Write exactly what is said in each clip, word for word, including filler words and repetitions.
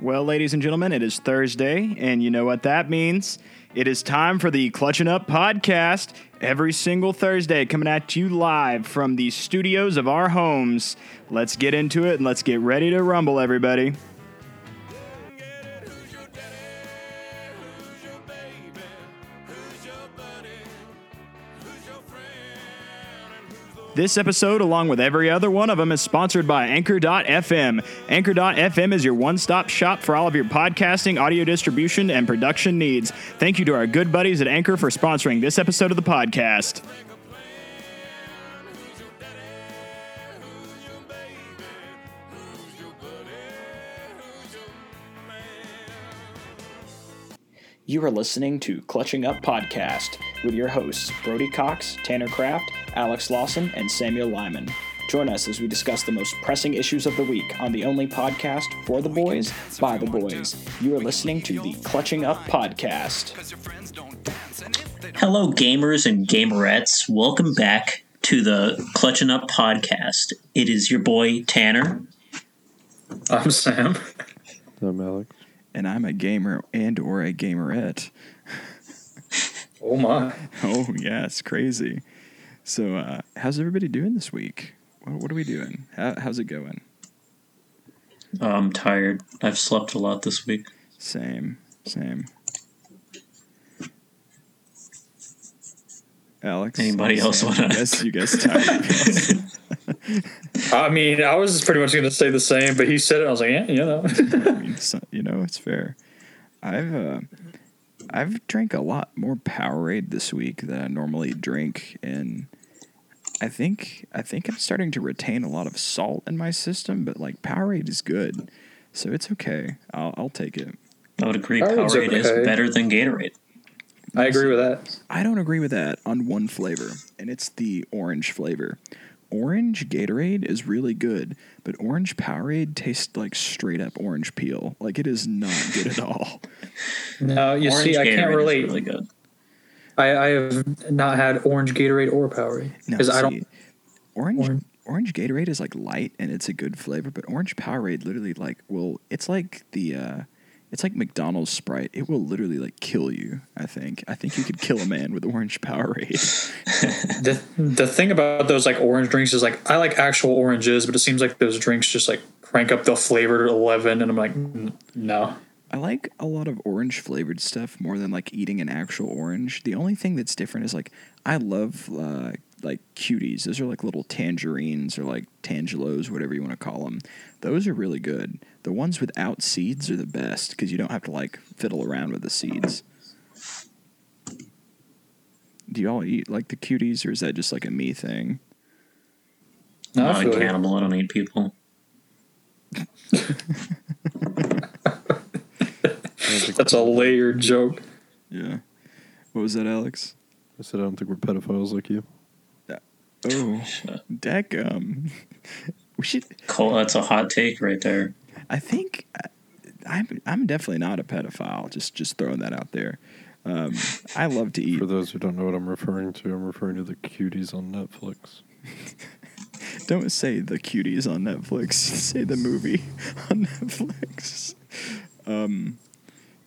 Well, ladies and gentlemen, it is Thursday, and you know what that means. It is time for the Clutching Up Podcast, every single Thursday, coming at you live from the studios of our homes. Let's get into it, and let's get ready to rumble, everybody. This episode, along with every other one of them, is sponsored by Anchor dot F M. Anchor dot F M is your one-stop shop for all of your podcasting, audio distribution, and production needs. Thank you to our good buddies at Anchor for sponsoring this episode of the podcast. You are listening to Clutching Up Podcast with your hosts, Brody Cox, Tanner Kraft, Alex Lawson, and Samuel Lyman. Join us as we discuss the most pressing issues of the week on the only podcast for the boys, by the boys. You are listening to the Clutching Up Podcast. Hello, gamers and gamerettes. Welcome back to the Clutching Up Podcast. It is your boy, Tanner. I'm Sam. I'm Alex. And I'm a gamer and or a gamerette. Oh, my. Oh, yeah, it's crazy. So uh, how's everybody doing this week? What, what are we doing? How, how's it going? Oh, I'm tired. I've slept a lot this week. Same, same. Alex? Anybody else want to? Yes, you guys tired. I mean, I was pretty much going to say the same, but he said it. I was like, yeah, you know. I mean, so, you know, it's fair. I've uh, I've drank a lot more Powerade this week than I normally drink, and I think I think I'm starting to retain a lot of salt in my system. But like Powerade is good, so it's okay. I'll, I'll take it. I would agree. Powerade's Powerade okay. is better than Gatorade. I agree with that. I don't agree with that on one flavor, and it's the orange flavor. Orange Gatorade is really good, but orange Powerade tastes like straight up orange peel. Like it is not good at all. No, you orange see, Gatorade I can't relate. Really good. I, I have not had orange Gatorade or Powerade because no, I don't. Orange, orange Orange Gatorade is like light and it's a good flavor, but orange Powerade literally like well, it's like the. Uh, It's like McDonald's Sprite. It will literally, like, kill you, I think. I think you could kill a man with orange Powerade. the, the thing about those, like, orange drinks is, like, I like actual oranges, but it seems like those drinks just, like, crank up the flavor to eleven, and I'm like, no. I like a lot of orange-flavored stuff more than, like, eating an actual orange. The only thing that's different is, like, I love, uh, like, cuties. Those are, like, little tangerines or, like, tangelos, whatever you want to call them. Those are really good. The ones without seeds are the best because you don't have to, like, fiddle around with the seeds. Do you all eat, like, the cuties, or is that just, like, a me thing? No, I'm not a cannibal. I don't eat people. That's a layered joke. Yeah. What was that, Alex? I said I don't think we're pedophiles like you. Yeah. Oh, dadgum. We should. Cole, that's a hot take right there. I think I'm I'm definitely not a pedophile. Just just throwing that out there. Um, I love to eat. For those who don't know what I'm referring to, I'm referring to the cuties on Netflix. Don't say the cuties on Netflix. Say the movie on Netflix. Um,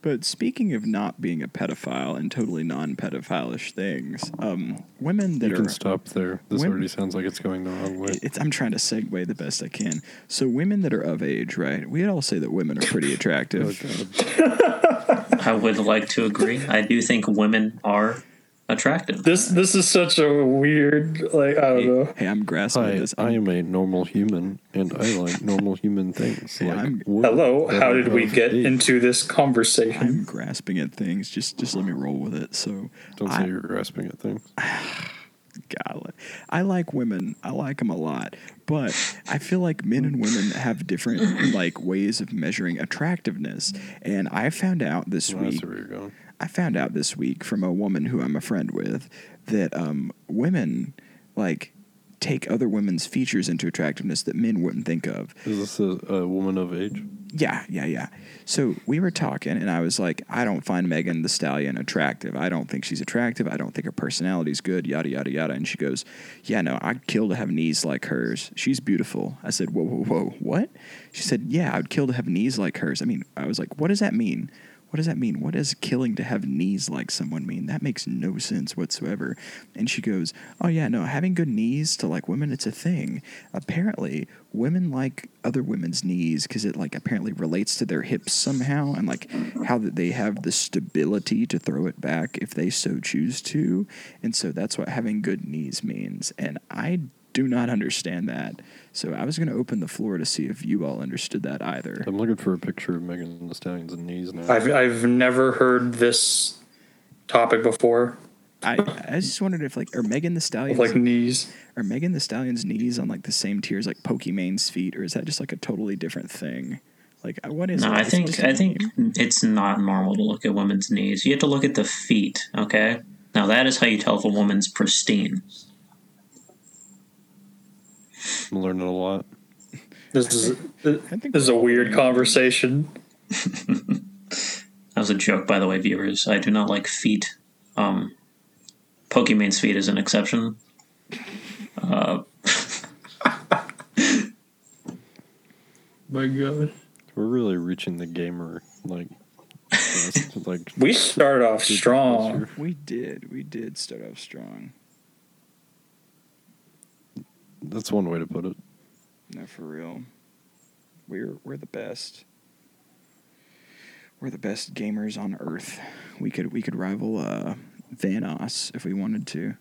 but speaking of not being a pedophile and totally non-pedophile-ish things, um, women that you are... You can stop there. This women, already sounds like it's going the wrong way. It's, I'm trying to segue the best I can. So women that are of age, right? We'd all say that women are pretty attractive. Oh, I would like to agree. I do think women are attractive. This this is such a weird, like, I don't hey, know. Hey, I'm grasping Hi, this. I'm, I am a normal human, and I like normal human things. Hey, like, hello, how did we get eight. into this conversation? I'm grasping at things. Just just let me roll with it. So Don't I, say you're grasping at things. God, I like women. I like them a lot. But I feel like men and women have different, like, ways of measuring attractiveness. And I found out this well, week. That's where you're going. I found out this week from a woman who I'm a friend with that um, women like take other women's features into attractiveness that men wouldn't think of. Is this a, a woman of age? Yeah, yeah, yeah. So we were talking, and I was like, I don't find Megan Thee Stallion attractive. I don't think she's attractive. I don't think her personality's good, yada, yada, yada. And she goes, yeah, no, I'd kill to have knees like hers. She's beautiful. I said, whoa, whoa, whoa, what? She said, yeah, I'd kill to have knees like hers. I mean, I was like, what does that mean? What does that mean? What does killing to have knees like someone mean? That makes no sense whatsoever. And she goes, oh, yeah, no, having good knees to, like, women, it's a thing. Apparently, women like other women's knees because it, like, apparently relates to their hips somehow and, like, how they have the stability to throw it back if they so choose to. And so that's what having good knees means. And I do not understand that. So I was going to open the floor to see if you all understood that either. I'm looking for a picture of Megan Thee Stallion's knees now. I've I've never heard this topic before. I I just wondered if like are Megan Thee Stallion's like knees are Megan Thee Stallion's knees on like the same tier as like Pokimane's feet, or is that just like a totally different thing? Like what is? No, it? I think I think it's not normal to look at women's knees. You have to look at the feet. Okay, now that is how you tell if a woman's pristine. I'm learning a lot. This is this, this is a weird conversation. That was a joke, by the way, viewers. I do not like feet. Um, Pokimane's feet is an exception. Uh, My God, we're really reaching the gamer like. Like we started off strong. We did. We did start off strong. That's one way to put it. No, for real. We're we're the best. We're the best gamers on earth. We could we could rival uh, Vanoss if we wanted to.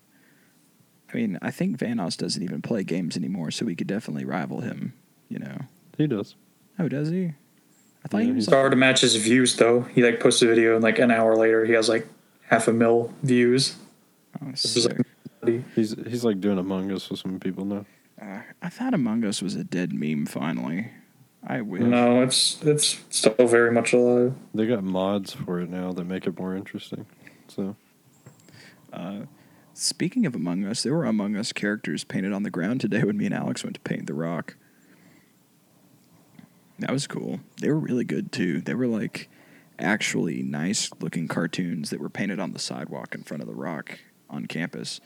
I mean, I think Vanoss doesn't even play games anymore, so we could definitely rival him. You know, he does. Oh, does he? I thought yeah, he was started to match his views though. He like posts a video and like an hour later he has like half a mil views. Oh, sick. He's he's like doing Among Us with some people now. Uh, I thought Among Us was a dead meme. Finally, I wish. No, it's it's still very much alive. They got mods for it now that make it more interesting. So, uh, speaking of Among Us, there were Among Us characters painted on the ground today when me and Alex went to paint the rock. That was cool. They were really good too. They were like actually nice looking cartoons that were painted on the sidewalk in front of the rock on campus,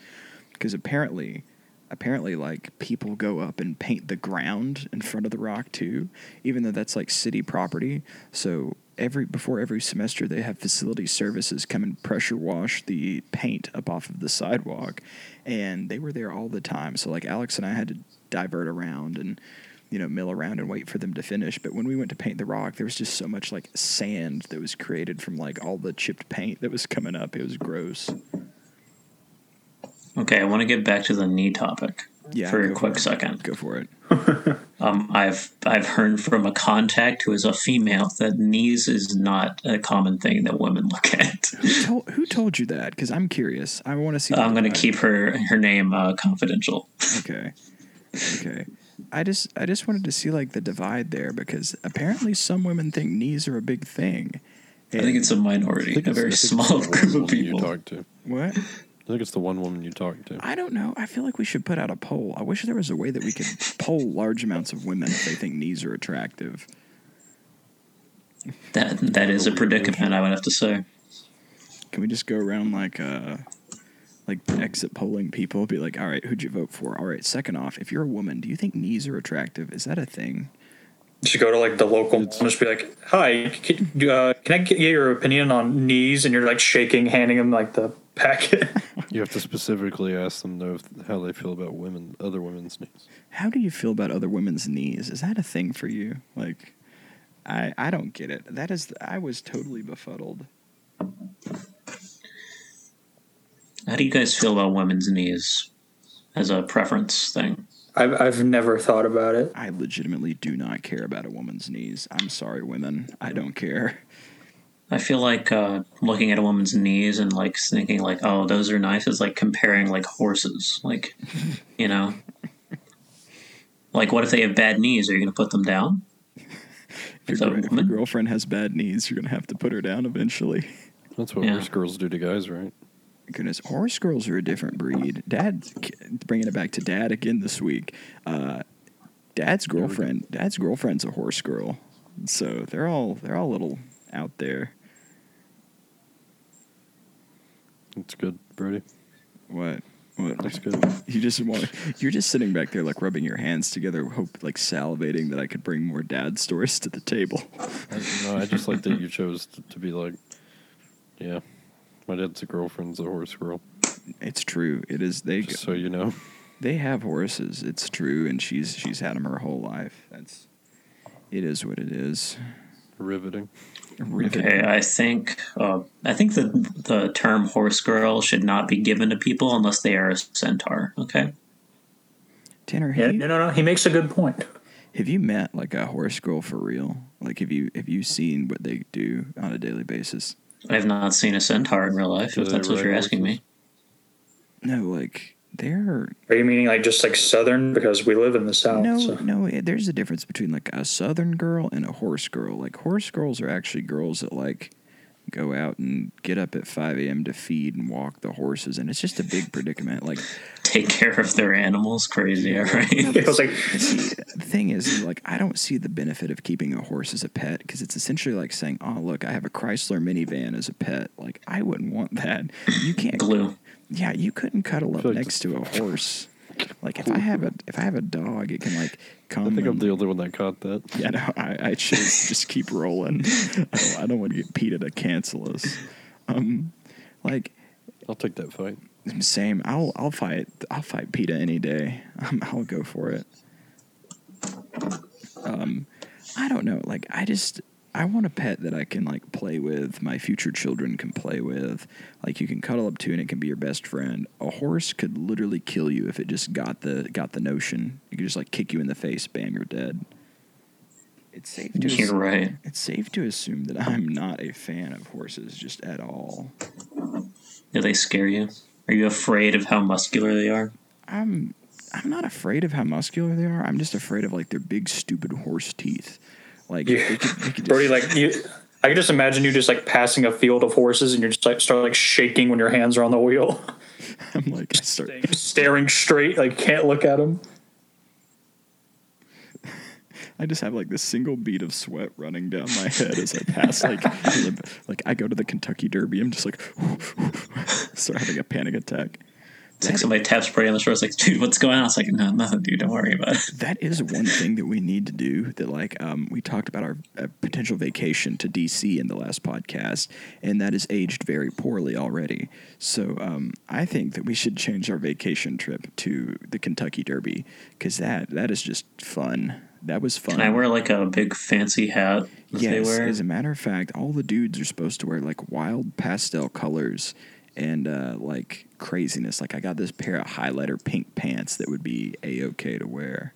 because apparently apparently like people go up and paint the ground in front of the rock too, even though that's like city property. So every before every semester they have facility services come and pressure wash the paint up off of the sidewalk, and they were there all the time. So like Alex and I had to divert around and, you know, mill around and wait for them to finish. But when we went to paint the rock, there was just so much like sand that was created from like all the chipped paint that was coming up. It was gross. Okay, I want to get back to the knee topic yeah, for a quick for second. Go for it. um, I've I've heard from a contact who is a female that knees is not a common thing that women look at. Who told, who told you that? Because I'm curious. I want to see. I'm going to keep her her name uh, confidential. Okay. Okay. I just I just wanted to see like the divide there, because apparently some women think knees are a big thing. And I think it's a minority, a very small group of people. You talk to. What? I think it's the one woman you talked to. I don't know. I feel like we should put out a poll. I wish there was a way that we could poll large amounts of women if they think knees are attractive. That That is a predicament, I would have to say. Can we just go around like uh, like exit polling people? Be like, all right, who'd you vote for? All right, second off, if you're a woman, do you think knees are attractive? Is that a thing? You should go to like the local and just be like, hi, can, uh, can I get your opinion on knees? And you're like shaking, handing them like the packet. You have to specifically ask them though how they feel about women, other women's knees. How do you feel about other women's knees? Is that a thing for you? Like, I I don't get it. That is, I was totally befuddled. How do you guys feel about women's knees as a preference thing? I've I've never thought about it. I legitimately do not care about a woman's knees. I'm sorry, women. I don't care. I feel like uh, looking at a woman's knees and like thinking like, oh, those are nice, is like comparing like horses. Like, you know, like what if they have bad knees? Are you going to put them down? If your, if your girlfriend has bad knees, you're going to have to put her down eventually. That's what yeah. horse girls do to guys, right? Goodness, horse girls are a different breed. Dad's bringing it back to dad again this week. Uh, dad's girlfriend, dad's girlfriend's a horse girl. So they're all they're all a little out there. That's good, Brody. What? What? That's good. You just want. You're just sitting back there, like rubbing your hands together, hope, like salivating that I could bring more dad stories to the table. No, I just like that you chose to, to be like, yeah, my dad's a girlfriend's a horse girl. It's true. It is. They just go, so you know, they have horses. It's true, and she's she's had them her whole life. That's. It is what it is. Riveting. Riveting. Okay, I think uh, I think the the term horse girl should not be given to people unless they are a centaur. Okay. Tanner, yeah, you, no, no, no. He makes a good point. Have you met like a horse girl for real? Like, have you have you seen what they do on a daily basis? I have not seen a centaur in real life. Do if that's what you're horses? Asking me. No, like. They're Are you meaning like just like southern, because we live in the south? No, so. no. There's a difference between like a southern girl and a horse girl. Like horse girls are actually girls that like go out and get up at five a.m. to feed and walk the horses, and it's just a big predicament. Like take care of their animals, crazy, all right? It was like see, the thing is, like I don't see the benefit of keeping a horse as a pet, because it's essentially like saying, "Oh, look, I have a Chrysler minivan as a pet." Like I wouldn't want that. You can't glue. Yeah, you couldn't cuddle up next to a horse. Like if I have a if I have a dog, it can like come. I think and, I'm the only one that caught that. Yeah, no, I, I just just keep rolling. I don't, I don't want to get Peter to cancel us. Um, like I'll take that fight. Same. I'll I'll fight I'll fight Peter any day. Um, I'll go for it. Um, I don't know. Like I just. I want a pet that I can, like, play with, my future children can play with. Like, you can cuddle up to and it can be your best friend. A horse could literally kill you if it just got the got the notion. It could just, like, kick you in the face, bam, you're dead. It's safe to you're assume, right. It's safe to assume that I'm not a fan of horses just at all. Do they scare you? Are you afraid of how muscular they are? I'm, I'm not afraid of how muscular they are. I'm just afraid of, like, their big, stupid horse teeth. Like, you, they could, they could Brody, like you, I can just imagine you just like passing a field of horses, and you're just like start like shaking when your hands are on the wheel. I'm like I start staring straight, like can't look at them. I just have like this single bead of sweat running down my head as I pass. Like, like I go to the Kentucky Derby, I'm just like start having a panic attack. It's like somebody taps Brody on the shoulder. It's like, dude, what's going on? It's like, no, nothing, dude. Don't worry about it. That is one thing that we need to do. That, like, um, we talked about our uh, potential vacation to D C in the last podcast, and that is aged very poorly already. So, um, I think that we should change our vacation trip to the Kentucky Derby, because that that is just fun. That was fun. Can I wear like a big fancy hat? Yes. Wear? As a matter of fact, all the dudes are supposed to wear like wild pastel colors. And, uh, like, craziness. Like, I got this pair of highlighter pink pants that would be A-okay to wear.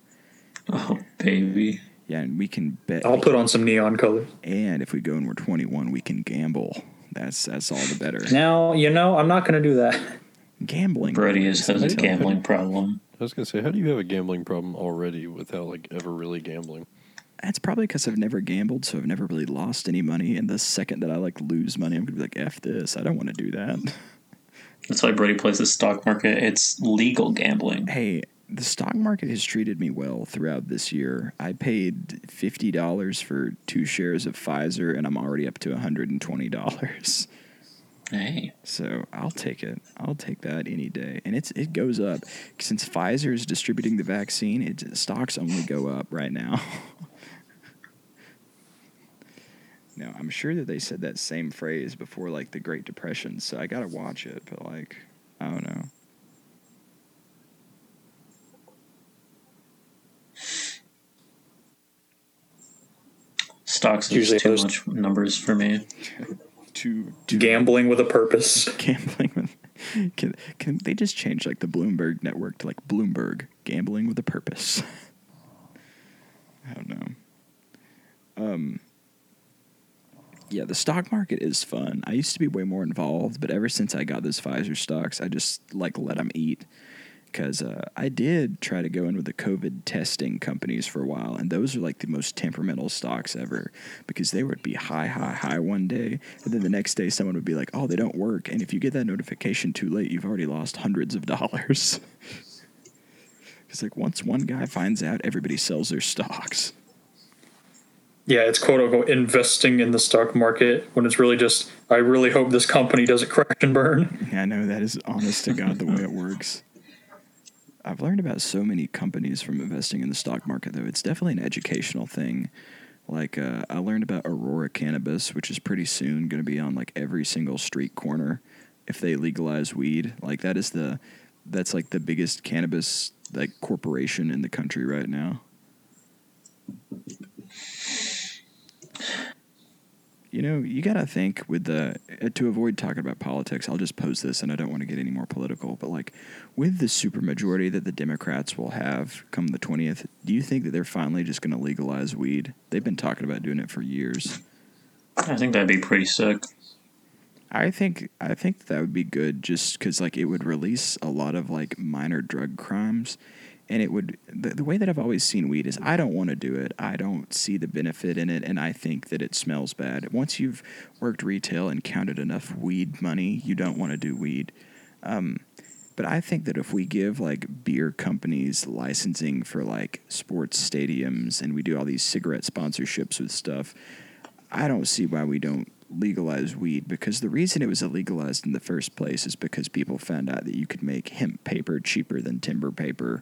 Oh, baby. Yeah, and we can bet. I'll put on some neon colors. And if we go and we're twenty-one, we can gamble. That's that's all the better. Now, you know, I'm not going to do that. Gambling. Brody is, has a gambling problem. I was going to say, how do you have a gambling problem already without, like, ever really gambling? That's probably because I've never gambled, so I've never really lost any money. And the second that I, like, lose money, I'm going to be like, F this. I don't want to do that. That's why Brody plays the stock market. It's legal gambling. Hey, the stock market has treated me well throughout this year. I paid fifty dollars for two shares of Pfizer, and I'm already up to one hundred twenty dollars. Hey. So I'll take it. I'll take that any day. And it's it goes up. Since Pfizer is distributing the vaccine, it stocks only go up right now. Now, I'm sure that they said that same phrase before, like, the Great Depression, so I gotta watch it, but, like, I don't know. Stocks usually too much numbers for me. Too, too Gambling much. With a purpose. Gambling with... Can, can they just change, like, the Bloomberg network to, like, Bloomberg? Gambling with a purpose. I don't know. Um... Yeah, the stock market is fun. I used to be way more involved, but ever since I got those Pfizer stocks, I just, like, let them eat. Because uh, I did try to go in with the COVID testing companies for a while, and those are, like, the most temperamental stocks ever. Because they would be high, high, high one day, and then the next day someone would be like, oh, they don't work. And if you get that notification too late, you've already lost hundreds of dollars. Because, like, once one guy finds out, everybody sells their stocks. yeah, it's quote unquote investing in the stock market when it's really just, I really hope this company doesn't crash and burn. Yeah, I know, that is honest to God the way it works. I've learned about so many companies from investing in the stock market, though. It's definitely an educational thing. Like, uh, I learned about Aurora Cannabis, which is pretty soon going to be on, like, every single street corner if they legalize weed. Like, that is the, that's, like, the biggest cannabis, like, corporation in the country right now. You know, you got to think with the, to avoid talking about politics, I'll just pose this, and I don't want to get any more political, but, like, with the supermajority that the Democrats will have come the twentieth, do you think that they're finally just going to legalize weed? They've been talking about doing it for years. I think that'd be pretty sick. I think I think that would be good just because, like, it would release a lot of, like, minor drug crimes. And it would, the, the way that I've always seen weed is I don't want to do it. I don't see the benefit in it, and I think that it smells bad. Once you've worked retail and counted enough weed money, you don't want to do weed. Um, but I think that if we give, like, beer companies licensing for, like, sports stadiums and we do all these cigarette sponsorships with stuff, I don't see why we don't legalize weed, because the reason it was illegalized in the first place is because people found out that you could make hemp paper cheaper than timber paper.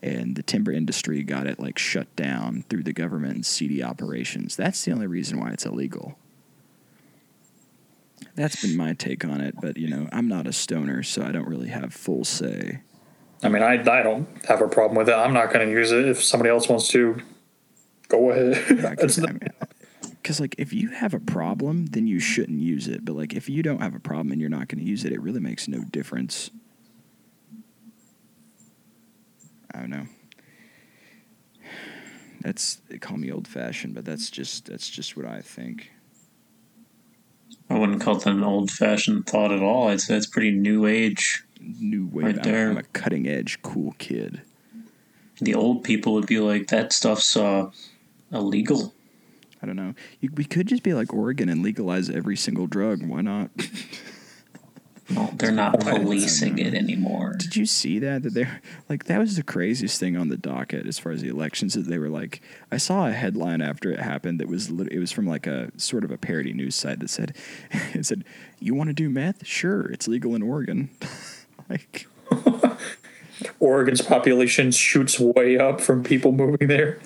And the timber industry got it, like, shut down through the government and seedy operations. That's the only reason why it's illegal. That's been my take on it. But, you know, I'm not a stoner, so I don't really have full say. I mean, I, I don't have a problem with it. I'm not going to use it. If somebody else wants to, go ahead. Because, I mean, like, if you have a problem, then you shouldn't use it. But, like, if you don't have a problem and you're not going to use it, it really makes no difference. I don't know. That's, they call me old-fashioned, but that's just that's just what I think. I wouldn't call it an old-fashioned thought at all. I'd say it's pretty new age. New wave. Right there. I'm a cutting-edge cool kid. The old people would be like, that stuff's uh, illegal. I don't know. You, we could just be like Oregon and legalize every single drug. Why not? Well, they're not policing it anymore. Did you see that? That they're like, that was the craziest thing on the docket as far as the elections. That they were like, I saw a headline after it happened that was it was from like a sort of a parody news site that said, it said, "You want to do meth? Sure, it's legal in Oregon." Like, Oregon's population shoots way up from people moving there.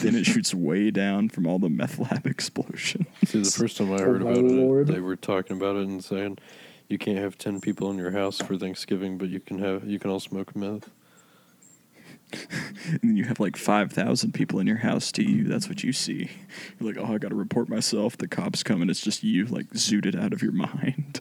Then it shoots way down from all the meth lab explosions. See, the first time I heard oh, about Lord. it, they were talking about it and saying, you can't have ten people in your house for Thanksgiving, but you can have you can all smoke meth. And you have like five thousand people in your house to you. That's what you see. You're like, oh, I got to report myself. The cops come, and it's just you, like, zooted out of your mind.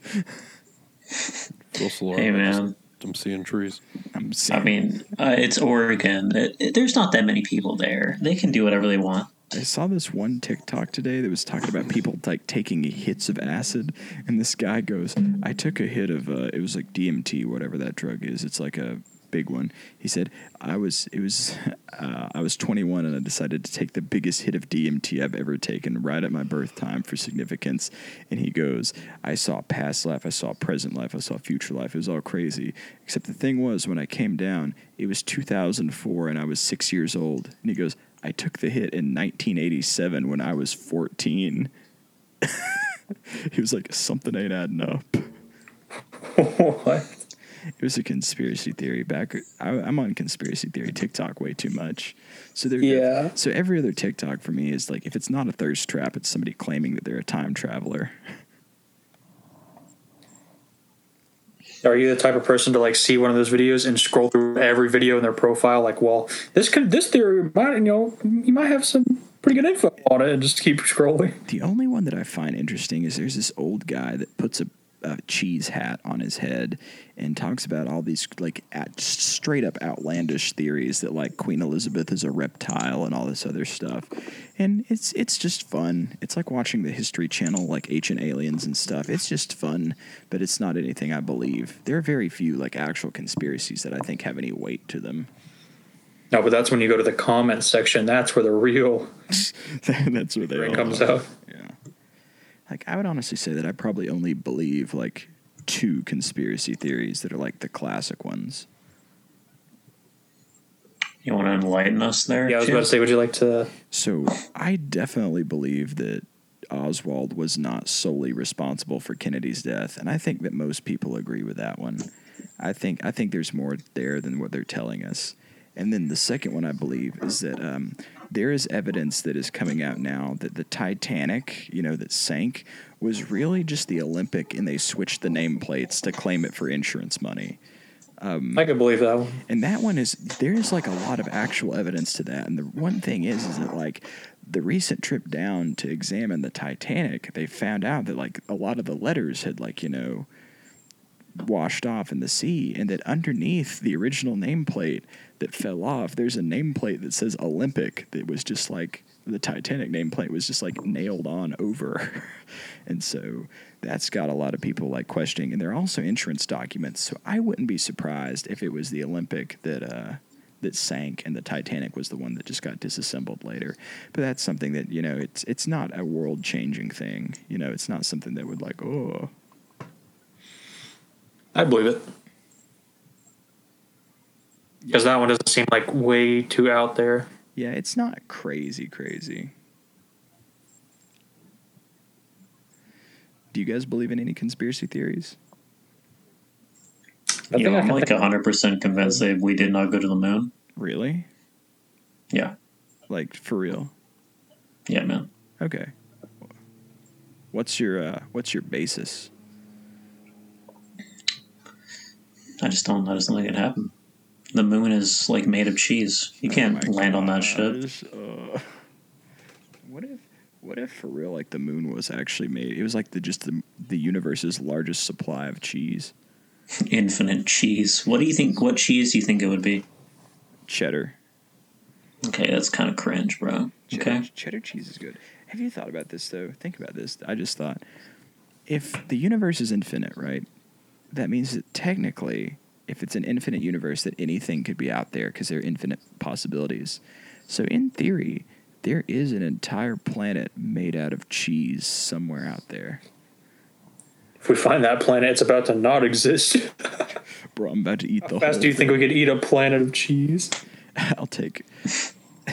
Hey, man. I'm, just, I'm seeing trees. I'm seeing I mean, uh, it's Oregon. It, it, there's not that many people there. They can do whatever they want. I saw this one TikTok today that was talking about people, like, taking hits of acid, and this guy goes, I took a hit of, uh, it was like D M T, whatever that drug is. It's like a big one. He said, I was, it was, uh, I was twenty-one, and I decided to take the biggest hit of D M T I've ever taken right at my birth time for significance. And he goes, I saw past life, I saw present life, I saw future life. It was all crazy. Except the thing was, when I came down, it was two thousand four, and I was six years old. And he goes, I took the hit in nineteen eighty-seven when I was fourteen. He was like, something ain't adding up. What? It was a conspiracy theory. Back, I, I'm on conspiracy theory TikTok way too much. So there, yeah. So every other TikTok for me is like, if it's not a thirst trap, it's somebody claiming that they're a time traveler. Are you the type of person to, like, see one of those videos and scroll through every video in their profile? Like, well, this could, this theory might, you know, you might have some pretty good info on it, and just keep scrolling. The only one that I find interesting is there's this old guy that puts a, a cheese hat on his head and talks about all these, like, at, straight up outlandish theories that, like, Queen Elizabeth is a reptile and all this other stuff. And it's it's just fun. It's like watching the History Channel, like Ancient Aliens and stuff. It's just fun, but it's not anything I believe. There are very few, like, actual conspiracies that I think have any weight to them. No, but that's when you go to the comment section. That's where the real that's where they all comes out. Yeah. Like, I would honestly say that I probably only believe, like, two conspiracy theories that are, like, the classic ones. You want to enlighten us there? Yeah, I was Jim? about to say, would you like to? So I definitely believe that Oswald was not solely responsible for Kennedy's death, and I think that most people agree with that one. I think I think there's more there than what they're telling us. And then the second one, I believe, is that um, there is evidence that is coming out now that the Titanic, you know, that sank, was really just the Olympic, and they switched the nameplates to claim it for insurance money. Um, I can believe that one. And that one is, there is like a lot of actual evidence to that. And the one thing is, is that like the recent trip down to examine the Titanic, they found out that like a lot of the letters had like, you know, washed off in the sea, and that underneath the original nameplate that fell off, there's a nameplate that says Olympic that was just like the Titanic nameplate was just like nailed on over. And so that's got a lot of people like questioning, and there are also insurance documents. So I wouldn't be surprised if it was the Olympic that uh, that sank, and the Titanic was the one that just got disassembled later. But that's something that, you know, it's it's not a world changing thing. You know, it's not something that would like, oh, I believe it. Because that one doesn't seem like way too out there. Yeah, it's not crazy, crazy. Do you guys believe in any conspiracy theories? I yeah, I'm like one hundred percent convinced that we did not go to the moon. Really? Yeah. Like, for real? Yeah, man. Okay. What's your uh, what's your basis? I just don't let us think it happen. The moon is like made of cheese. You can't oh land gosh. on that shit. Uh, what if, what if for real, like the moon was actually made? It was like the just the the universe's largest supply of cheese. Infinite cheese. What do you think? What cheese do you think it would be? Cheddar. Okay, that's kind of cringe, bro. Cheddar, okay, cheddar cheese is good. Have you thought about this though? Think about this. I just thought, if the universe is infinite, right? That means that technically, if it's an infinite universe, that anything could be out there because there are infinite possibilities. So in theory, there is an entire planet made out of cheese somewhere out there. If we find that planet, it's about to not exist. Bro, I'm about to eat the How whole How fast do you thing. think we could eat a planet of cheese? I'll take It's I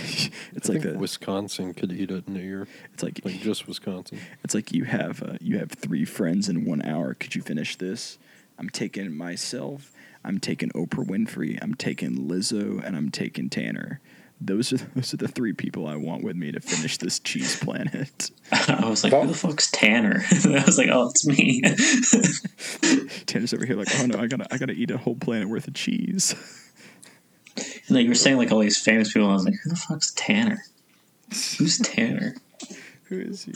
like think the, Wisconsin could eat it in a year. It's like, like just Wisconsin. It's like you have uh, you have three friends in one hour. Could you finish this? I'm taking myself, I'm taking Oprah Winfrey, I'm taking Lizzo, and I'm taking Tanner. Those are those are the three people I want with me to finish this cheese planet. I was like, who the fuck's Tanner? I was like, oh, it's me. Tanner's over here like, oh no, I gotta I gotta eat a whole planet worth of cheese. And like you were saying, like all these famous people, I was like, who the fuck's Tanner? Who's Tanner? Who is he?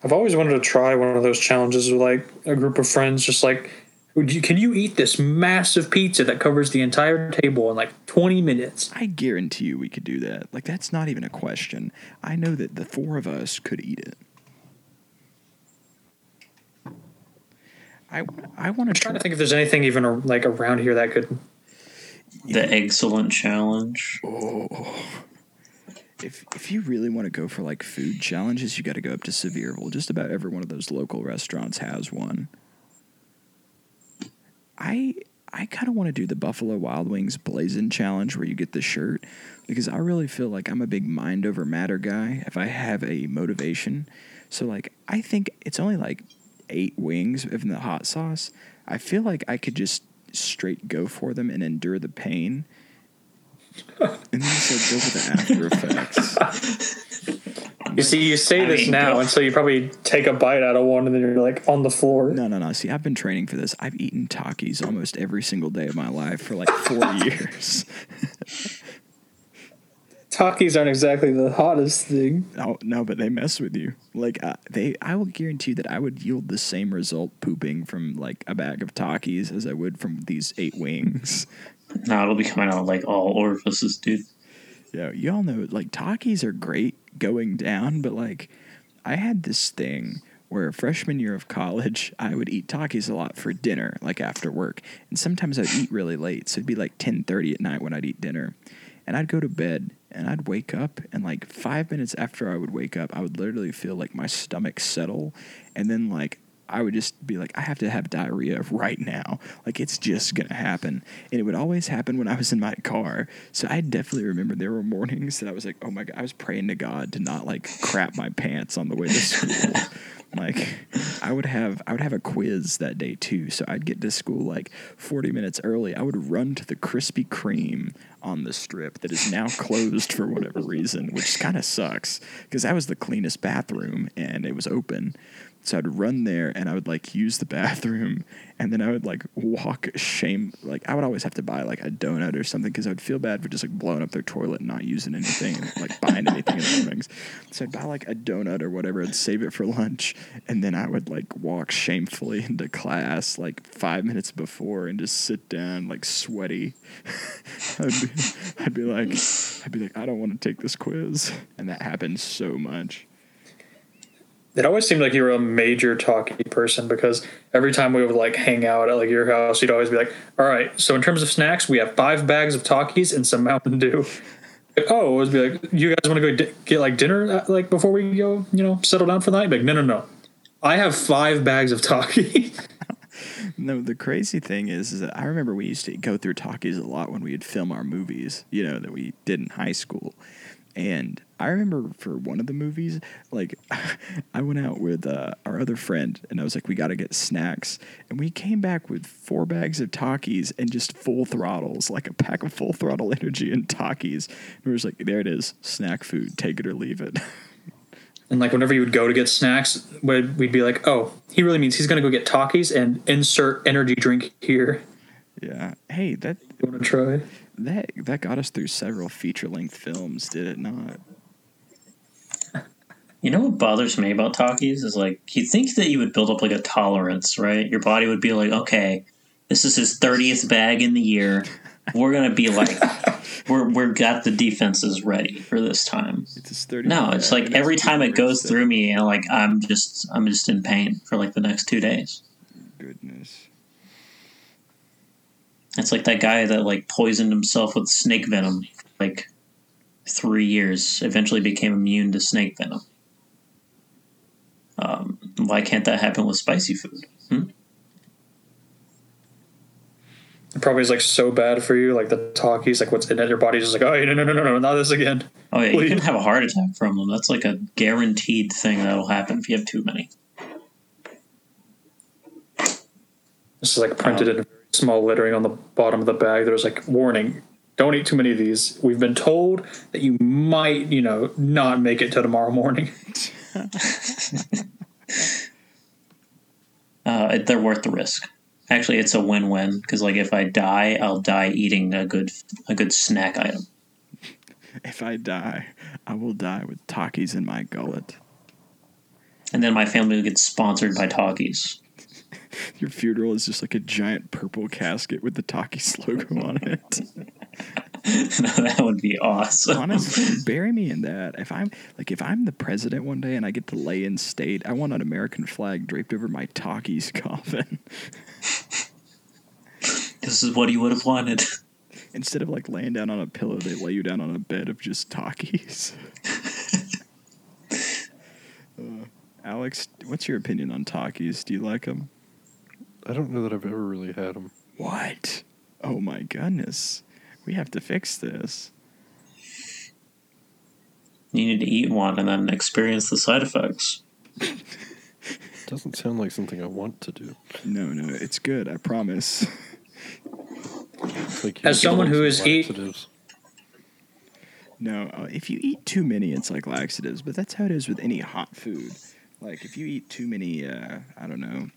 I've always wanted to try one of those challenges with, like, a group of friends just, like, would you, can you eat this massive pizza that covers the entire table in, like, twenty minutes? I guarantee you we could do that. Like, that's not even a question. I know that the four of us could eat it. I, I want to try. I'm trying to think if there's anything even, like, around here that could. The Excellent Challenge. Oh, If if you really want to go for, like, food challenges, you got to go up to Sevierville. Just about every one of those local restaurants has one. I I kind of want to do the Buffalo Wild Wings Blazin' Challenge where you get the shirt, because I really feel like I'm a big mind over matter guy if I have a motivation. So, like, I think it's only, like, eight wings in the hot sauce. I feel like I could just straight go for them and endure the pain. And then you said go for the after effects. You see, you say I this mean, now, and so you probably take a bite out of one, and then you're like on the floor. No, no, no. See, I've been training for this. I've eaten Takis almost every single day of my life for like four years. Takis aren't exactly the hottest thing. No, no, but they mess with you. Like I, they, I will guarantee that I would yield the same result pooping from like a bag of Takis as I would from these eight wings. No, nah, it'll be coming out like all orifices, dude. Yeah, y'all know, like, Takis are great going down, but, like, I had this thing where freshman year of college, I would eat Takis a lot for dinner, like, after work. And sometimes I'd eat really late, so it'd be, like, ten thirty at night when I'd eat dinner. And I'd go to bed, and I'd wake up, and, like, five minutes after I would wake up, I would literally feel, like, my stomach settle, and then, like, I would just be like, I have to have diarrhea right now. Like, it's just going to happen. And it would always happen when I was in my car. So I definitely remember there were mornings that I was like, oh, my God, I was praying to God to not, like, crap my pants on the way to school. Like, I would have I would have a quiz that day, too. So I'd get to school, like, forty minutes early. I would run to the Krispy Kreme on the strip that is now closed for whatever reason, which kind of sucks because that was the cleanest bathroom, and it was open. So I'd run there and I would like use the bathroom and then I would like walk shame. Like I would always have to buy like a donut or something because I would feel bad for just like blowing up their toilet and not using anything and like buying anything in the mornings. So I'd buy like a donut or whatever and save it for lunch. And then I would like walk shamefully into class like five minutes before and just sit down like sweaty. I'd, be, I'd be like, I'd be like, I don't want to take this quiz. And that happened so much. It always seemed like you were a major talky person because every time we would, like, hang out at, like, your house, you'd always be like, all right, so in terms of snacks, we have five bags of Takis and some Mountain Dew. Like, oh, it would be like, you guys want to go di- get, like, dinner, like, before we go, you know, settle down for the night? Like, no, no, no. I have five bags of Takis. No, the crazy thing is, is that I remember we used to go through Takis a lot when we would film our movies, you know, that we did in high school. And I remember for one of the movies, like, I went out with uh, our other friend, and I was like, we got to get snacks. And we came back with four bags of Takis and just Full Throttles, like a pack of Full Throttle energy and Takis. And we were just like, there it is, snack food, take it or leave it. And, like, whenever you would go to get snacks, we'd be like, oh, he really means he's going to go get Takis and insert energy drink here. Yeah. Hey, that... You want to try? That that got us through several feature-length films, did it not? You know what bothers me about Takis is, like, you think that you would build up, like, a tolerance, right? Your body would be like, okay, this is his thirtieth bag in the year. We're going to be like, we're, we're got the defenses ready for this time. It's his thirtieth No, it's like every time it goes through me, and, like, I'm just I'm just in pain for, like, the next two days. Goodness. It's like that guy that, like, poisoned himself with snake venom for, like, three years, eventually became immune to snake venom. Um, why can't that happen with spicy food? Hmm? It probably is, like, so bad for you, like, the Takis, like, what's in it, your body's just like, oh, no, no, no, no, no, not this again. Oh, yeah, please. You can have a heart attack from them. That's, like, a guaranteed thing that'll happen if you have too many. This is, like, printed um, in small lettering on the bottom of the bag. There was like, warning, don't eat too many of these. We've been told that you might, you know, not make it till tomorrow morning. uh, they're worth the risk. Actually, it's a win-win because, like, if I die, I'll die eating a good a good snack item. If I die, I will die with Takis in my gullet. And then my family will get sponsored by Takis. Your funeral is just like a giant purple casket with the Takis logo on it. No, that would be awesome. Honestly, bury me in that. If I'm like, if I'm the president one day and I get to lay in state, I want an American flag draped over my Takis coffin. This is what he would have wanted. Instead of like laying down on a pillow, they lay you down on a bed of just Takis. uh, Alex, what's your opinion on Takis? Do you like them? I don't know that I've ever really had them. What? Oh my goodness. We have to fix this. You need to eat one and then experience the side effects. Doesn't sound like something I want to do. No, no, it's good, I promise. Like as someone who is eating... No, uh, if you eat too many, it's like laxatives, but that's how it is with any hot food. Like, if you eat too many, uh, I don't know...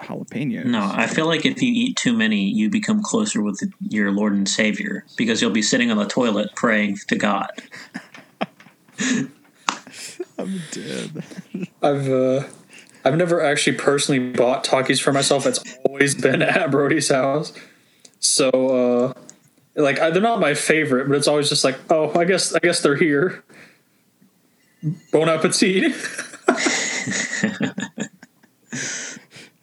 jalapenos. No, I feel like if you eat too many, you become closer with the, your Lord and Savior because you'll be sitting on the toilet praying to God. I'm dead. I've uh, I've never actually personally bought Takis for myself. It's always been at Brody's house. So, uh, like, I, they're not my favorite, but it's always just like, oh, I guess I guess they're here. Bon appetit.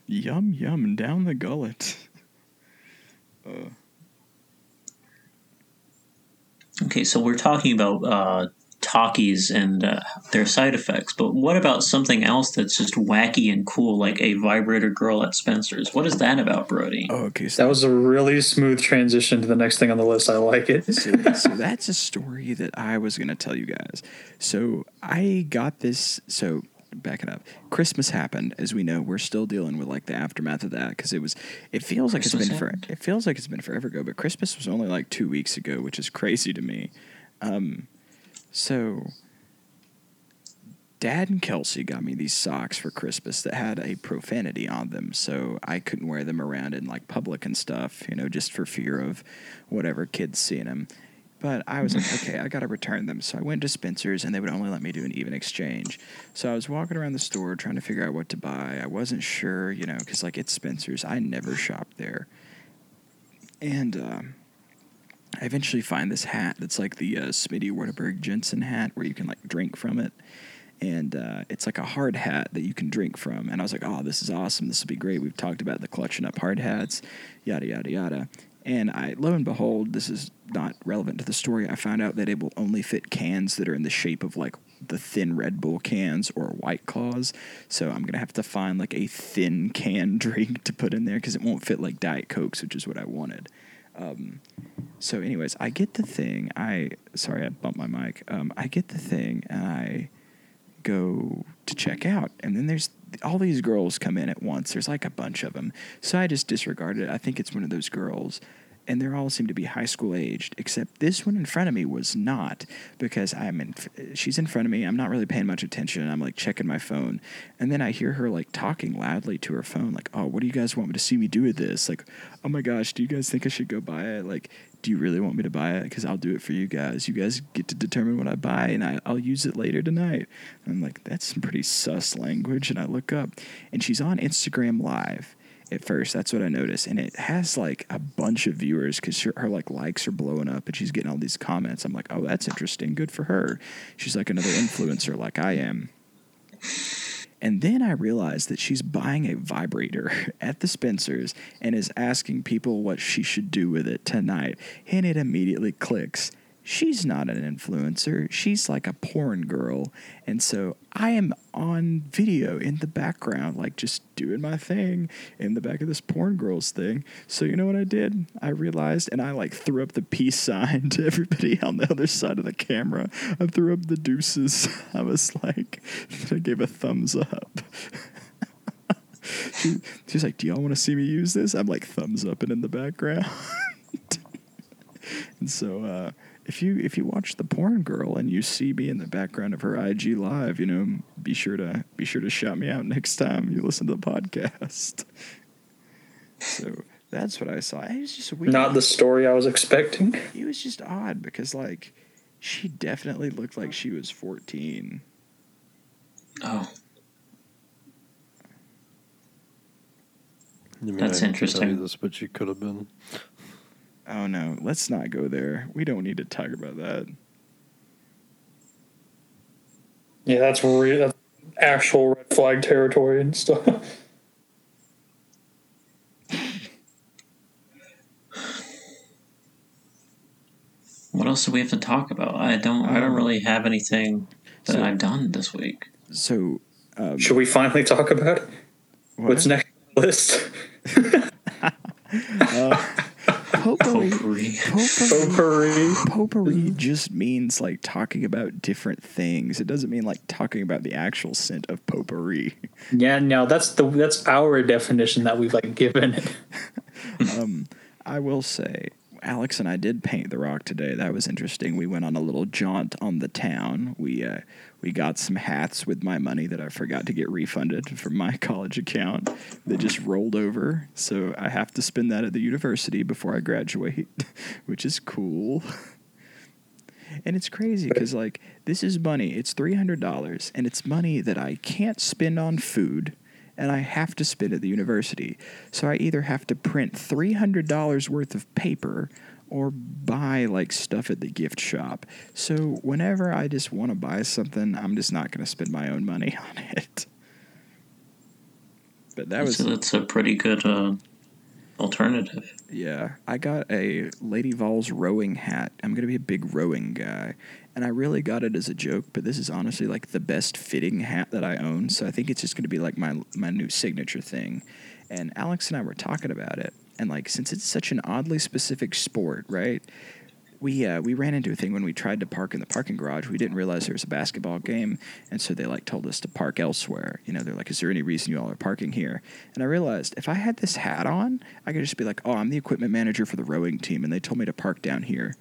Yum, yum, down the gullet. Uh. Okay, so we're talking about uh, Takis and uh, their side effects. But what about something else that's just wacky and cool, like a vibrator girl at Spencer's? What is that about, Brody? Oh, okay. So that was a really smooth transition to the next thing on the list. I like it. so, so that's a story that I was going to tell you guys. So I got this. So back it up. Christmas happened, as we know. We're still dealing with like the aftermath of that because it was. It feels like Christmas it's been. For, it feels like it's been forever ago, but Christmas was only like two weeks ago, which is crazy to me. Um, so Dad and Kelsey got me these socks for Christmas that had a profanity on them, so I couldn't wear them around in like public and stuff, you know, just for fear of whatever kids seeing them. But I was like, okay, I got to return them. So I went to Spencer's, and they would only let me do an even exchange. So I was walking around the store trying to figure out what to buy. I wasn't sure, you know, because, like, it's Spencer's. I never shopped there. And um, I eventually find this hat that's like the uh, Smitty Wortenberg Jensen hat where you can, like, drink from it. And uh, it's like a hard hat that you can drink from. And I was like, oh, this is awesome. This will be great. We've talked about the Clutching Up hard hats, yada, yada, yada. And I, lo and behold, this is not relevant to the story. I found out that it will only fit cans that are in the shape of, like, the thin Red Bull cans or White Claws. So I'm going to have to find, like, a thin can drink to put in there because it won't fit, like, Diet Cokes, which is what I wanted. Um, so anyways, I get the thing. I Sorry, I bumped my mic. Um, I get the thing, and I go to check out. And then there's all these girls come in at once. There's like a bunch of them. So I just disregarded it. I think it's one of those girls. And they all seem to be high school aged, except this one in front of me was not, because I'm in, she's in front of me. I'm not really paying much attention. I'm like checking my phone. And then I hear her like talking loudly to her phone. Like, oh, what do you guys want me to see me do with this? Like, oh my gosh, do you guys think I should go buy it? Like, do you really want me to buy it? Because I'll do it for you guys. You guys get to determine what I buy, and I, I'll use it later tonight. And I'm like, that's some pretty sus language. And I look up, and she's on Instagram Live. At first, that's what I noticed, and it has like a bunch of viewers because her, her like likes are blowing up, and she's getting all these comments. I'm like, oh, that's interesting. Good for her. She's like another influencer, like I am. And then I realized that she's buying a vibrator at the Spencer's and is asking people what she should do with it tonight, and it immediately clicks. She's not an influencer. She's like a porn girl. And so I am on video in the background, like just doing my thing in the back of this porn girl's thing. So you know what I did? I realized, and I like threw up the peace sign to everybody on the other side of the camera. I threw up the deuces. I was like, I gave a thumbs up. she, she's like, do y'all want to see me use this? I'm like thumbs up and in the background. And so, uh, If you if you watch the porn girl and you see me in the background of her I G live, you know, be sure to be sure to shout me out next time you listen to the podcast. So that's what I saw. It was just weird. Not the story I was expecting. It was just odd because like she definitely looked like she was fourteen. Oh, you mean that's I interesting. Tell you this, but she could have been. Oh, no, let's not go there. We don't need to talk about that. Yeah, that's real. That's actual red flag territory and stuff. What else do we have to talk about? I don't um, I don't really have anything that so, I've done this week. So, um, should we finally talk about it? What? What's next on the list? uh, Potpourri. Potpourri. Potpourri. Potpourri. Potpourri just means like talking about different things. It doesn't mean like talking about the actual scent of potpourri. Yeah, no, that's the that's our definition that we've like given it. um, I will say, Alex and I did paint the rock today. That was interesting. We went on a little jaunt on the town. We uh, we got some hats with my money that I forgot to get refunded from my college account. They just rolled over, so I have to spend that at the university before I graduate, which is cool. And it's crazy because like this is money. It's three hundred dollars, and it's money that I can't spend on food. And I have to spend at the university. So I either have to print three hundred dollars worth of paper or buy, like, stuff at the gift shop. So whenever I just want to buy something, I'm just not going to spend my own money on it. But that was... That's a pretty good uh, alternative. Yeah. I got a Lady Vols rowing hat. I'm going to be a big rowing guy. and I really got it as a joke, but this is honestly like the best fitting hat that I own, so I think it's just going to be like my my new signature thing. And Alex and I were talking about it, and like since it's such an oddly specific sport, right? We uh, we ran into a thing when we tried to park in the parking garage. We didn't realize there was a basketball game, and so they like told us to park elsewhere. You know, they're like, "Is there any reason you all are parking here?" And I realized if I had this hat on, I could just be like, "Oh, I'm the equipment manager for the rowing team, and they told me to park down here."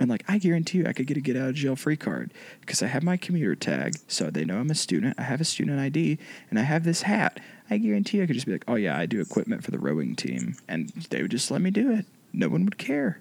And like, I guarantee you, I could get a get out of jail free card because I have my commuter tag, so they know I'm a student. I have a student I D, and I have this hat. I guarantee you, I could just be like, "Oh yeah, I do equipment for the rowing team," and they would just let me do it. No one would care.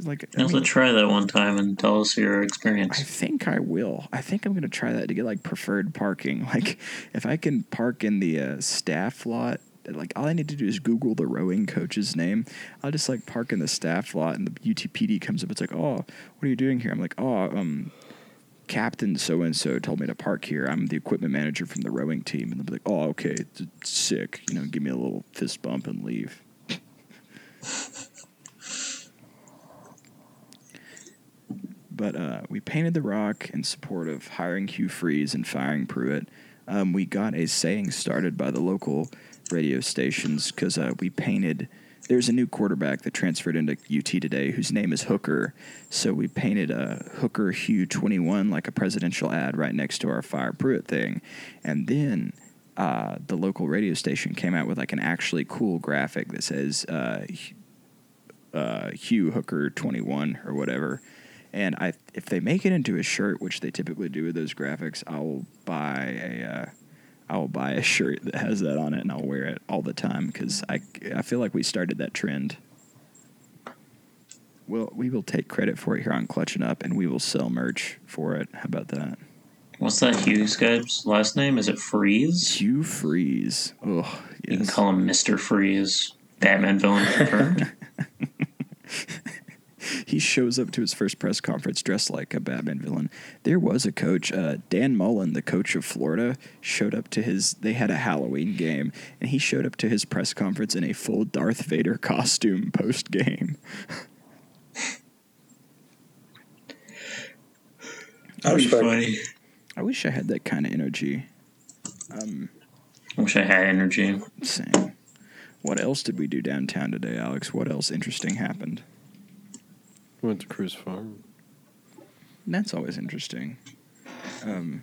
Like, I, I mean, have to try that one time and tell us your experience. I think I will. I think I'm going to try that to get like preferred parking. Like if I can park in the uh, staff lot, like all I need to do is Google the rowing coach's name. I'll just like park in the staff lot, and the U T P D comes up. It's like, "Oh, what are you doing here?" I'm like, "Oh, um, Captain so-and-so told me to park here. I'm the equipment manager from the rowing team." And they'll be like, "Oh, okay, it's sick." You know, give me a little fist bump and leave. But uh, we painted the rock in support of hiring Hugh Freeze and firing Pruitt. Um, we got a saying started by the local radio stations because uh, we painted. There's a new quarterback that transferred into U T today whose name is Hooker. So we painted a uh, Hooker Hugh twenty-one like a presidential ad right next to our fire Pruitt thing. And then uh, the local radio station came out with like an actually cool graphic that says uh, uh, Hugh Hooker twenty-one or whatever. And I, if they make it into a shirt, which they typically do with those graphics, I will buy a, uh, I will buy a shirt that has that on it, and I'll wear it all the time because I, I feel like we started that trend. Well, we will take credit for it here on Clutching Up, and we will sell merch for it. How about that? What's that Hugh's guy's last name? Is it Freeze? Hugh Freeze. Oh, yes. You can call him Mister Freeze. Batman villain confirmed. He shows up to his first press conference dressed like a Batman villain. There was a coach, uh, Dan Mullen, the coach of Florida, showed up to his, they had a Halloween game, and he showed up to his press conference in a full Darth Vader costume post-game. That was funny. I wish I had that kind of energy. Um, I wish I had energy. Same. What else did we do downtown today, Alex? What else interesting happened? Went to Cruise Farm. That's always interesting. Um,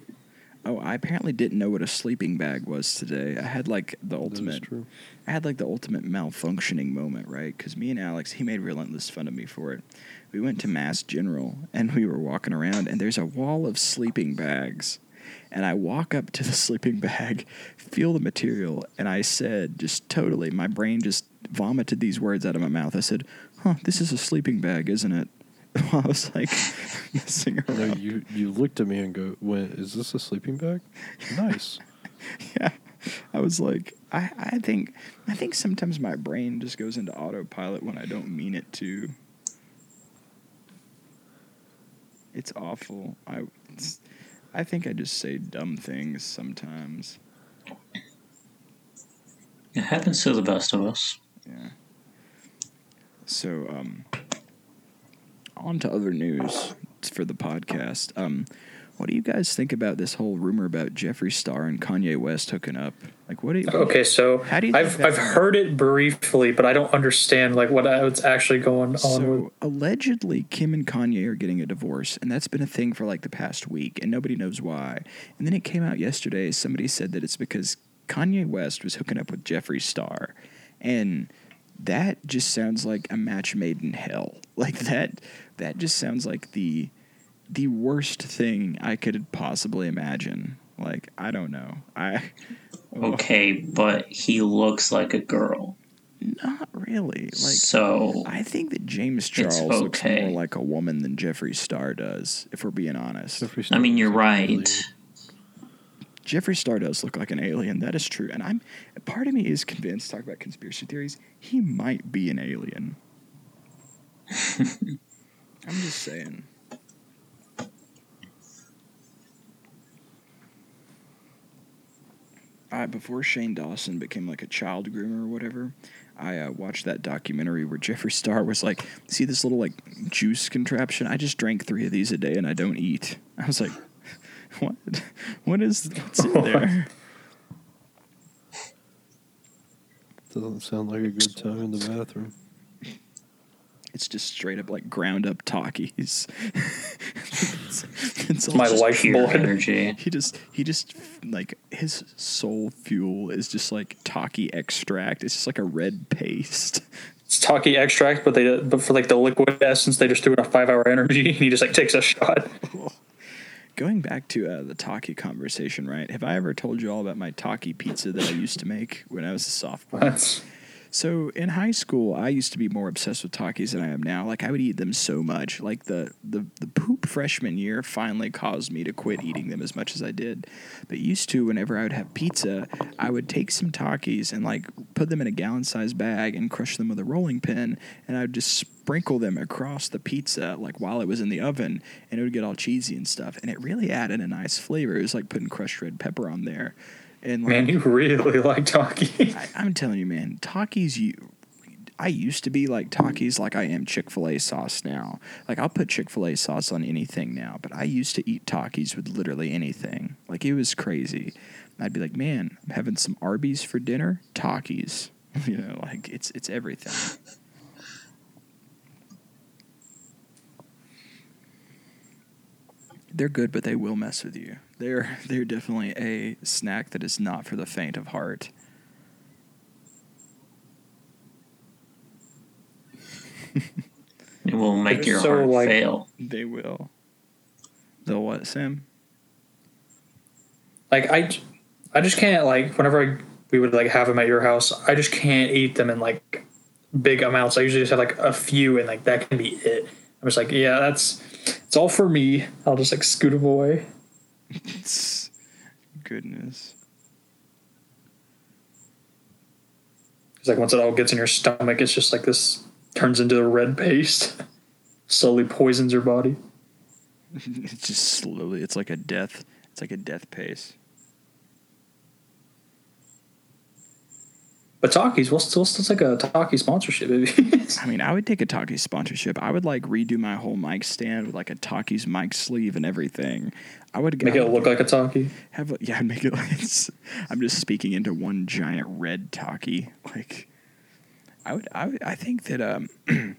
oh, I apparently didn't know what a sleeping bag was today. I had like the ultimate. I had like the ultimate malfunctioning moment, right? Because me and Alex, he made relentless fun of me for it. We went to Mass General and we were walking around, and there's a wall of sleeping bags, and I walk up to the sleeping bag, feel the material, and I said, just totally, my brain just vomited these words out of my mouth. I said, "Huh, this is a sleeping bag, isn't it?" I was like messing around. No, you, you looked at me and go, "Wait, is this a sleeping bag? Nice." Yeah. I was like, I, I think I think sometimes my brain just goes into autopilot when I don't mean it to. It's awful. I it's, I think I just say dumb things sometimes. It happens to the best of us. Yeah. So, um, on to other news for the podcast. Um, what do you guys think about this whole rumor about Jeffree Star and Kanye West hooking up? Like, what do you? Okay, so how do you I've I've heard it briefly, but I don't understand like what's actually going on. So allegedly, Kim and Kanye are getting a divorce, and that's been a thing for like the past week, and nobody knows why. And then it came out yesterday. Somebody said that it's because Kanye West was hooking up with Jeffree Star, and that just sounds like a match made in hell. Like that that just sounds like the the worst thing I could possibly imagine. Like, I don't know. I oh. Okay, but he looks like a girl. Not really. Like, so I think that James Charles okay. looks more like a woman than Jeffree Star does, if we're being honest. I mean, you're right. Really. Jeffree Star does look like an alien. That is true. And I'm part of me is convinced, talk about conspiracy theories, he might be an alien. I'm just saying. I, before Shane Dawson became like a child groomer or whatever, I uh, watched that documentary where Jeffree Star was like, see this little like juice contraption? I just drank three of these a day and I don't eat. I was like, what? What is what's in there? Doesn't sound like a good time in the bathroom. It's just straight up like ground up Takis. it's, it's my lifeblood energy. He just, he just like his soul fuel is just like Taki extract. It's just like a red paste. It's Taki extract, but they but for like the liquid essence, they just threw in a five hour energy, and he just like takes a shot. Going back to uh, the Taki conversation, right? Have I ever told you all about my Taki pizza that I used to make when I was a sophomore? That's- So in high school, I used to be more obsessed with Takis than I am now. Like I would eat them so much. Like the, the, the poop freshman year finally caused me to quit eating them as much as I did. But used to, whenever I would have pizza, I would take some Takis and like put them in a gallon-sized bag and crush them with a rolling pin, and I would just sprinkle them across the pizza like while it was in the oven, and it would get all cheesy and stuff. And it really added a nice flavor. It was like putting crushed red pepper on there. And like, man, you really like Takis. I, I'm telling you, man, Takis. You, I used to be like Takis, like I am Chick-fil-A sauce now. Like I'll put Chick-fil-A sauce on anything now, but I used to eat Takis with literally anything. Like it was crazy. I'd be like, man, I'm having some Arby's for dinner, Takis. You know, like it's it's everything. They're good, but they will mess with you. They're they're definitely a snack that is not for the faint of heart. It will make they're your so heart like, fail. They will. They'll what, Sam? Like I, I just can't like whenever I, we would like have them at your house, I just can't eat them in like big amounts. I usually just have like a few, and like that can be it. I'm just like, yeah, that's it's all for me. I'll just like scoot them away. Goodness. It's like once it all gets in your stomach, it's just like this turns into a red paste, slowly poisons your body. It's just slowly. It's like a death. It's like a death pace. But Takis, we'll still still take a Takis sponsorship. I mean, I would take a Takis sponsorship. I would like redo my whole mic stand with like a Takis mic sleeve and everything. I would make it look like a Taki. Have a, yeah, make it. Like it's, I'm just speaking into one giant red Taki. Like, I would. I would, I think that. Um,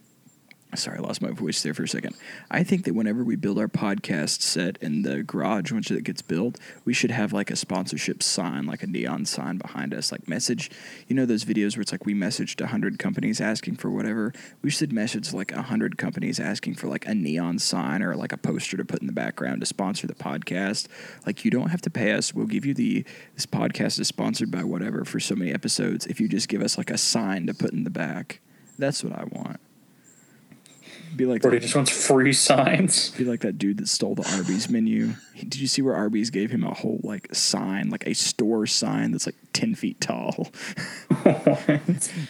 sorry, I lost my voice there for a second. I think that whenever we build our podcast set in the garage, once it gets built, we should have like a sponsorship sign, like a neon sign behind us, like message, you know, those videos where it's like we messaged a hundred companies asking for whatever. We should message like a hundred companies asking for like a neon sign or like a poster to put in the background to sponsor the podcast. Like, you don't have to pay us. We'll give you the, this podcast is sponsored by whatever for so many episodes. If you just give us like a sign to put in the back, that's what I want. Be like Brody just wants free signs. Be like that dude that stole the Arby's menu. Did you see where Arby's gave him a whole like sign, like a store sign that's like ten feet tall?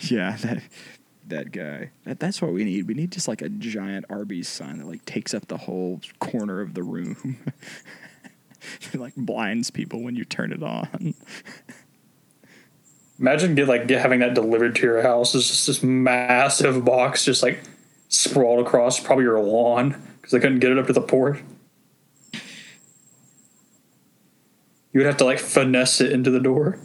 Yeah, that that guy. That, that's what we need. We need just like a giant Arby's sign that like takes up the whole corner of the room. It like blinds people when you turn it on. Imagine get like get, having that delivered to your house. It's just this massive box, just like sprawled across probably your lawn because they couldn't get it up to the porch. You would have to like finesse it into the door.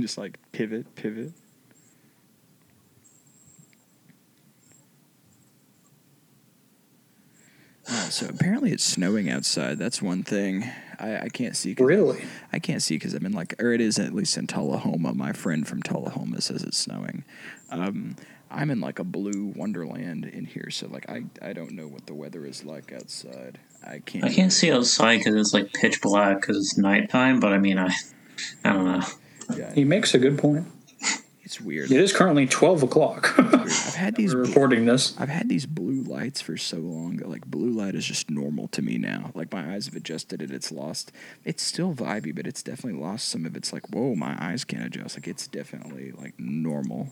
Just like pivot, pivot. Oh, so apparently it's snowing outside. That's one thing. I, I can't see. Really? I can't see because I'm in like, or it is at least in Tullahoma. My friend from Tullahoma says it's snowing. Um, I'm in like a blue wonderland in here, so like I, I don't know what the weather is like outside. I can't. I can't see outside because it's like pitch black because it's nighttime. But I mean, I, I don't know. Yeah, he makes a good point. It's weird. It is currently twelve o'clock. I've had these We're recording blue, this. I've had these blue lights for so long that like blue light is just normal to me now. Like my eyes have adjusted it. It's lost. It's still vibey, but it's definitely lost some of its like, whoa, my eyes can't adjust. Like it's definitely like normal.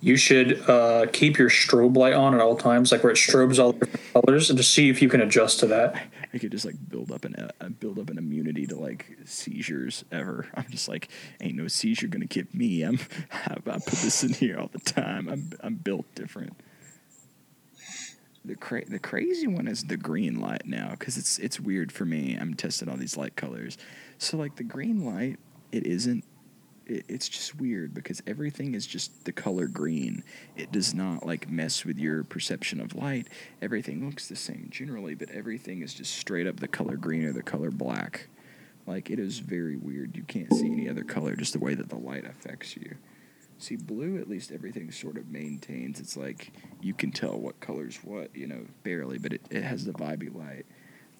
you should uh, keep your strobe light on at all times, like where it strobes all different colors, and just see if you can adjust to that. I could just like build up an uh, build up an immunity to like seizures ever. I'm just like, ain't no seizure gonna get me. I'm I, I put this in here all the time. I'm I'm built different. The cra- the crazy one is the green light now, because it's it's weird for me. I'm testing all these light colors. So, like, the green light, it isn't, it, it's just weird because everything is just the color green. It does not, like, mess with your perception of light. Everything looks the same generally, but everything is just straight up the color green or the color black. Like, it is very weird. You can't see any other color, just the way that the light affects you. See, blue, at least everything sort of maintains. It's like you can tell what color's what, you know, barely, but it, it has the vibey light.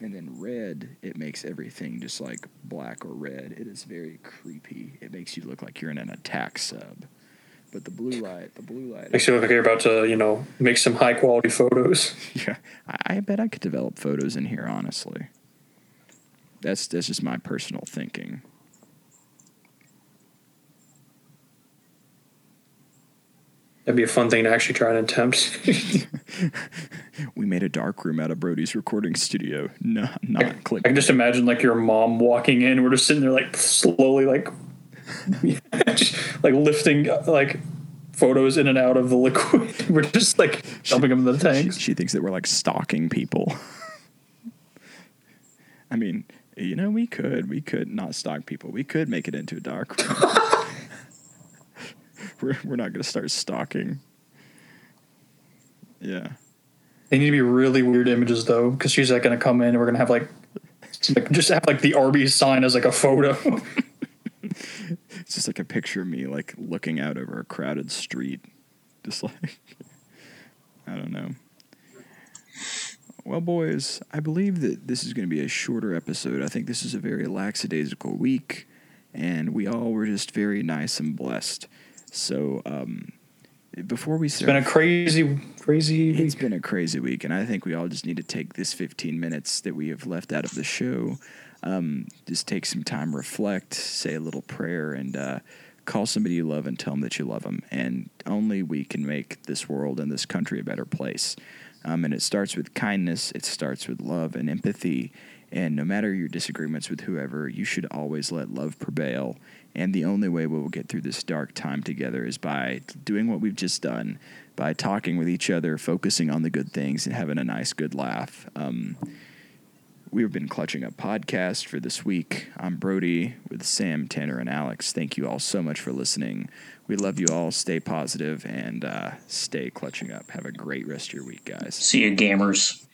And then red, it makes everything just like black or red. It is very creepy. It makes you look like you're in an attack sub. But the blue light, the blue light... makes you look like you're about to, you know, make some high-quality photos. Yeah. I, I bet I could develop photos in here, honestly. That's, that's just my personal thinking. That'd be a fun thing to actually try and attempt. We made a dark room out of Brody's recording studio. No, not click. I can just imagine like your mom walking in. We're just sitting there like slowly like just, like lifting like photos in and out of the liquid. We're just like dumping them in the tanks. She, she thinks that we're like stalking people. I mean, you know, we could. We could not stalk people. We could make it into a dark room. We're we're not going to start stalking. Yeah. They need to be really weird images, though, because she's like going to come in and we're going to have, like, just have, like, the Arby's sign as, like, a photo. It's just, like, a picture of me, like, looking out over a crowded street. Just, like, I don't know. Well, boys, I believe that this is going to be a shorter episode. I think this is a very lackadaisical week, and we all were just very nice and blessed. So, um, before we start, it's been a crazy, crazy week. It's been a crazy week, and I think we all just need to take this fifteen minutes that we have left out of the show, um, just take some time, reflect, say a little prayer, and uh, call somebody you love and tell them that you love them. And only we can make this world and this country a better place. Um, and it starts with kindness. It starts with love and empathy. And no matter your disagreements with whoever, you should always let love prevail. And the only way we'll get through this dark time together is by doing what we've just done, by talking with each other, focusing on the good things, and having a nice, good laugh. Um, we've been Clutching Up Podcast for this week. I'm Brody with Sam, Tanner, and Alex. Thank you all so much for listening. We love you all. Stay positive and uh, stay clutching up. Have a great rest of your week, guys. See you, gamers.